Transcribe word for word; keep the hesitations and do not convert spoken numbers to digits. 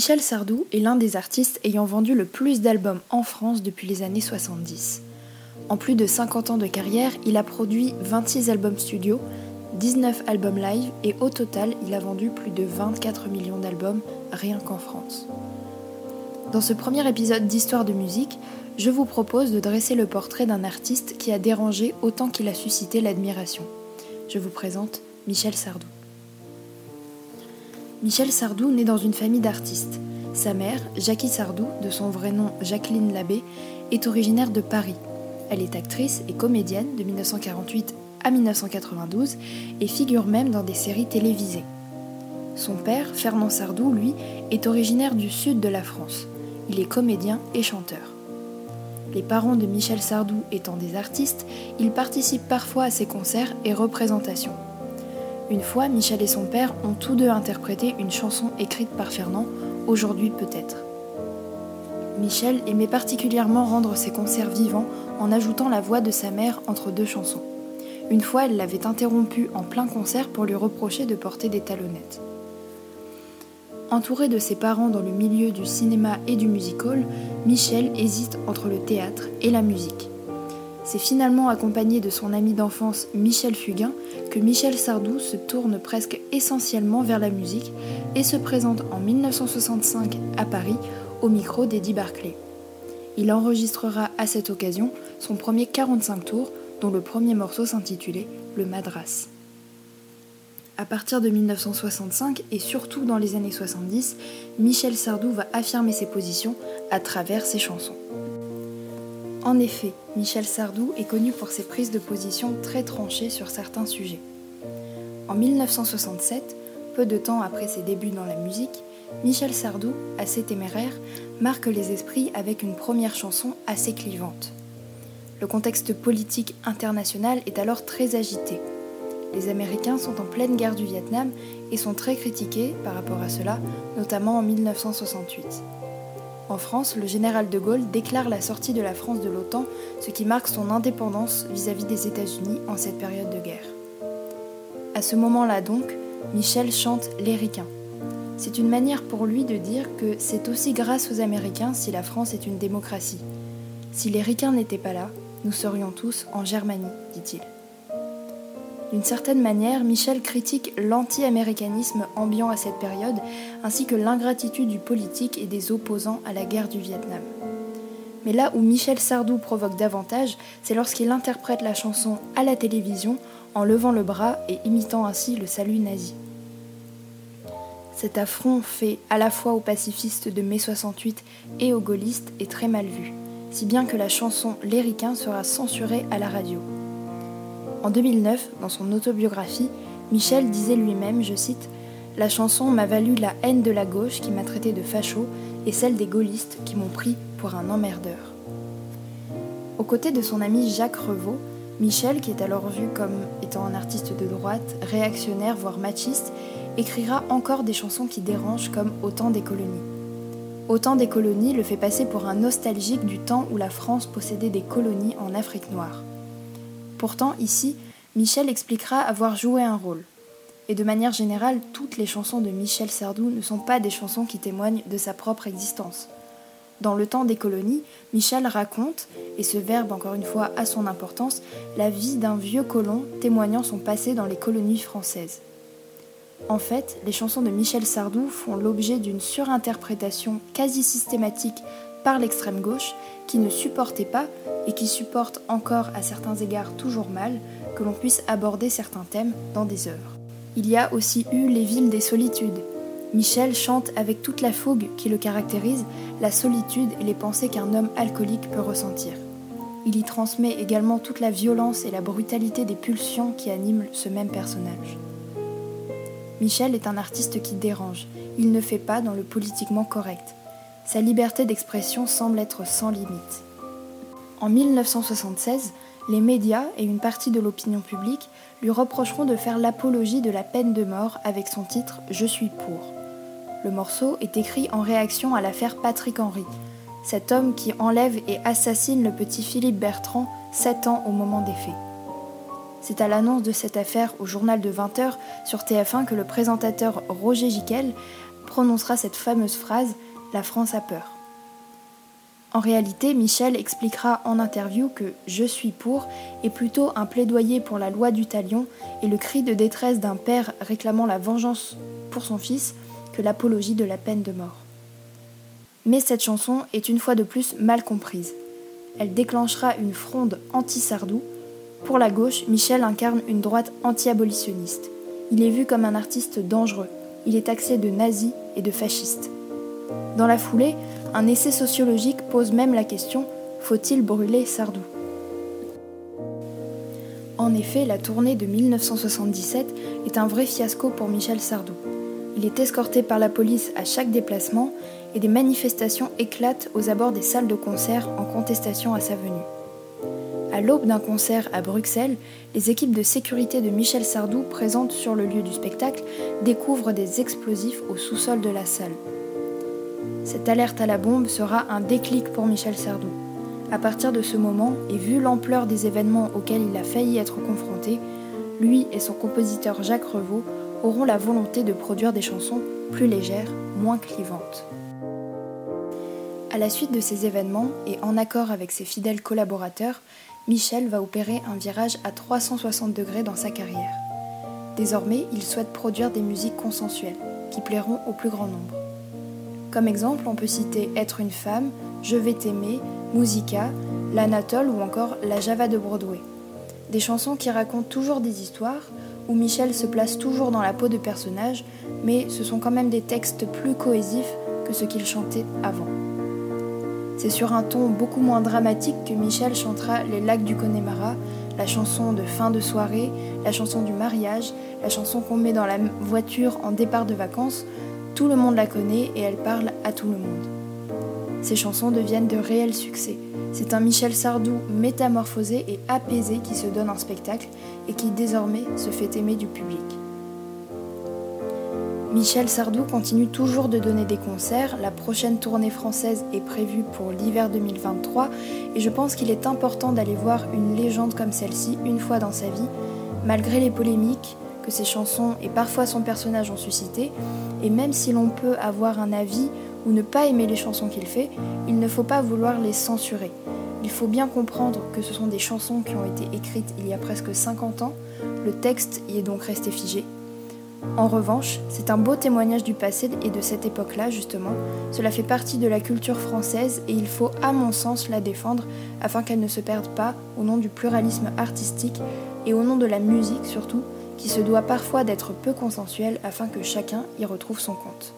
Michel Sardou est l'un des artistes ayant vendu le plus d'albums en France depuis les années soixante-dix. En plus de cinquante ans de carrière, il a produit vingt-six albums studio, dix-neuf albums live et au total, il a vendu plus de vingt-quatre millions d'albums rien qu'en France. Dans ce premier épisode d'Histoire de musique, je vous propose de dresser le portrait d'un artiste qui a dérangé autant qu'il a suscité l'admiration. Je vous présente Michel Sardou. Michel Sardou naît dans une famille d'artistes. Sa mère, Jackie Sardou, de son vrai nom Jacqueline Labbé, est originaire de Paris. Elle est actrice et comédienne de dix-neuf cent quarante-huit à dix-neuf cent quatre-vingt-douze et figure même dans des séries télévisées. Son père, Fernand Sardou, lui, est originaire du sud de la France. Il est comédien et chanteur. Les parents de Michel Sardou étant des artistes, ils participent parfois à ses concerts et représentations. Une fois, Michel et son père ont tous deux interprété une chanson écrite par Fernand, Aujourd'hui peut-être. Michel aimait particulièrement rendre ses concerts vivants en ajoutant la voix de sa mère entre deux chansons. Une fois, elle l'avait interrompu en plein concert pour lui reprocher de porter des talonnettes. Entouré de ses parents dans le milieu du cinéma et du music-hall, Michel hésite entre le théâtre et la musique. C'est finalement accompagné de son ami d'enfance Michel Fugain que Michel Sardou se tourne presque essentiellement vers la musique et se présente en dix-neuf cent soixante-cinq à Paris au micro d'Eddie Barclay. Il enregistrera à cette occasion son premier quarante-cinq tours, dont le premier morceau s'intitulait « Le Madras ». À partir de dix-neuf cent soixante-cinq et surtout dans les années soixante-dix, Michel Sardou va affirmer ses positions à travers ses chansons. En effet, Michel Sardou est connu pour ses prises de position très tranchées sur certains sujets. En dix-neuf cent soixante-sept, peu de temps après ses débuts dans la musique, Michel Sardou, assez téméraire, marque les esprits avec une première chanson assez clivante. Le contexte politique international est alors très agité. Les Américains sont en pleine guerre du Vietnam et sont très critiqués par rapport à cela, notamment en dix-neuf cent soixante-huit. En France, le général de Gaulle déclare la sortie de la France de l'OTAN, ce qui marque son indépendance vis-à-vis des États-Unis en cette période de guerre. À ce moment-là donc, Michel chante « Les Ricains ». C'est une manière pour lui de dire que c'est aussi grâce aux Américains si la France est une démocratie. Si les Ricains n'étaient pas là, nous serions tous en Germanie, dit-il. D'une certaine manière, Michel critique l'anti-américanisme ambiant à cette période, ainsi que l'ingratitude du politique et des opposants à la guerre du Vietnam. Mais là où Michel Sardou provoque davantage, c'est lorsqu'il interprète la chanson à la télévision en levant le bras et imitant ainsi le salut nazi. Cet affront fait à la fois aux pacifistes de mai soixante-huit et aux gaullistes est très mal vu, si bien que la chanson « Les Ricains » sera censurée à la radio. En deux mille neuf, dans son autobiographie, Michel disait lui-même, je cite, « La chanson m'a valu la haine de la gauche qui m'a traité de facho et celle des gaullistes qui m'ont pris pour un emmerdeur. » Aux côtés de son ami Jacques Revaux, Michel, qui est alors vu comme étant un artiste de droite, réactionnaire voire machiste, écrira encore des chansons qui dérangent comme « Au temps des colonies ». Au temps des colonies le fait passer pour un nostalgique du temps où la France possédait des colonies en Afrique noire. Pourtant, ici, Michel expliquera avoir joué un rôle. Et de manière générale, toutes les chansons de Michel Sardou ne sont pas des chansons qui témoignent de sa propre existence. Dans le temps des colonies, Michel raconte, et ce verbe encore une fois a son importance, la vie d'un vieux colon témoignant son passé dans les colonies françaises. En fait, les chansons de Michel Sardou font l'objet d'une surinterprétation quasi systématique par l'extrême gauche qui ne supportait pas et qui supporte encore à certains égards toujours mal que l'on puisse aborder certains thèmes dans des œuvres. Il y a aussi eu les villes des solitudes. Michel chante avec toute la fougue qui le caractérise, la solitude et les pensées qu'un homme alcoolique peut ressentir. Il y transmet également toute la violence et la brutalité des pulsions qui animent ce même personnage. Michel est un artiste qui dérange, il ne fait pas dans le politiquement correct. Sa liberté d'expression semble être sans limite. En dix-neuf cent soixante-seize, les médias et une partie de l'opinion publique lui reprocheront de faire l'apologie de la peine de mort avec son titre « Je suis pour ». Le morceau est écrit en réaction à l'affaire Patrick Henry, cet homme qui enlève et assassine le petit Philippe Bertrand, sept ans au moment des faits. C'est à l'annonce de cette affaire au journal de vingt heures sur T F un que le présentateur Roger Giquel prononcera cette fameuse phrase « La France a peur ». En réalité, Michel expliquera en interview que « Je suis pour » est plutôt un plaidoyer pour la loi du talion et le cri de détresse d'un père réclamant la vengeance pour son fils que l'apologie de la peine de mort. Mais cette chanson est une fois de plus mal comprise. Elle déclenchera une fronde anti-Sardou. Pour la gauche, Michel incarne une droite anti-abolitionniste. Il est vu comme un artiste dangereux. Il est taxé de nazi et de fasciste. Dans la foulée, un essai sociologique pose même la question « Faut-il brûler Sardou ?» En effet, la tournée de mille neuf cent soixante-dix-sept est un vrai fiasco pour Michel Sardou. Il est escorté par la police à chaque déplacement et des manifestations éclatent aux abords des salles de concert en contestation à sa venue. À l'aube d'un concert à Bruxelles, les équipes de sécurité de Michel Sardou, présentes sur le lieu du spectacle, découvrent des explosifs au sous-sol de la salle. Cette alerte à la bombe sera un déclic pour Michel Sardou. À partir de ce moment, et vu l'ampleur des événements auxquels il a failli être confronté, lui et son compositeur Jacques Revaux auront la volonté de produire des chansons plus légères, moins clivantes. À la suite de ces événements, et en accord avec ses fidèles collaborateurs, Michel va opérer un virage à trois cent soixante degrés dans sa carrière. Désormais, il souhaite produire des musiques consensuelles, qui plairont au plus grand nombre. Comme exemple, on peut citer « Être une femme », « Je vais t'aimer », « Musica », « L'Anatole » ou encore « La Java de Broadway ». Des chansons qui racontent toujours des histoires, où Michel se place toujours dans la peau de personnages, mais ce sont quand même des textes plus cohésifs que ce qu'il chantait avant. C'est sur un ton beaucoup moins dramatique que Michel chantera Les Lacs du Connemara, la chanson de fin de soirée, la chanson du mariage, la chanson qu'on met dans la voiture en départ de vacances. Tout le monde la connaît et elle parle à tout le monde. Ces chansons deviennent de réels succès. C'est un Michel Sardou métamorphosé et apaisé qui se donne en spectacle et qui désormais se fait aimer du public. Michel Sardou continue toujours de donner des concerts. La prochaine tournée française est prévue pour l'hiver deux mille vingt-trois et je pense qu'il est important d'aller voir une légende comme celle-ci une fois dans sa vie, malgré les polémiques que ses chansons et parfois son personnage ont suscité, et même si l'on peut avoir un avis ou ne pas aimer les chansons qu'il fait, il ne faut pas vouloir les censurer. Il faut bien comprendre que ce sont des chansons qui ont été écrites il y a presque cinquante ans, le texte y est donc resté figé. En revanche, c'est un beau témoignage du passé et de cette époque-là justement, cela fait partie de la culture française et il faut à mon sens la défendre afin qu'elle ne se perde pas au nom du pluralisme artistique et au nom de la musique surtout, qui se doit parfois d'être peu consensuel afin que chacun y retrouve son compte.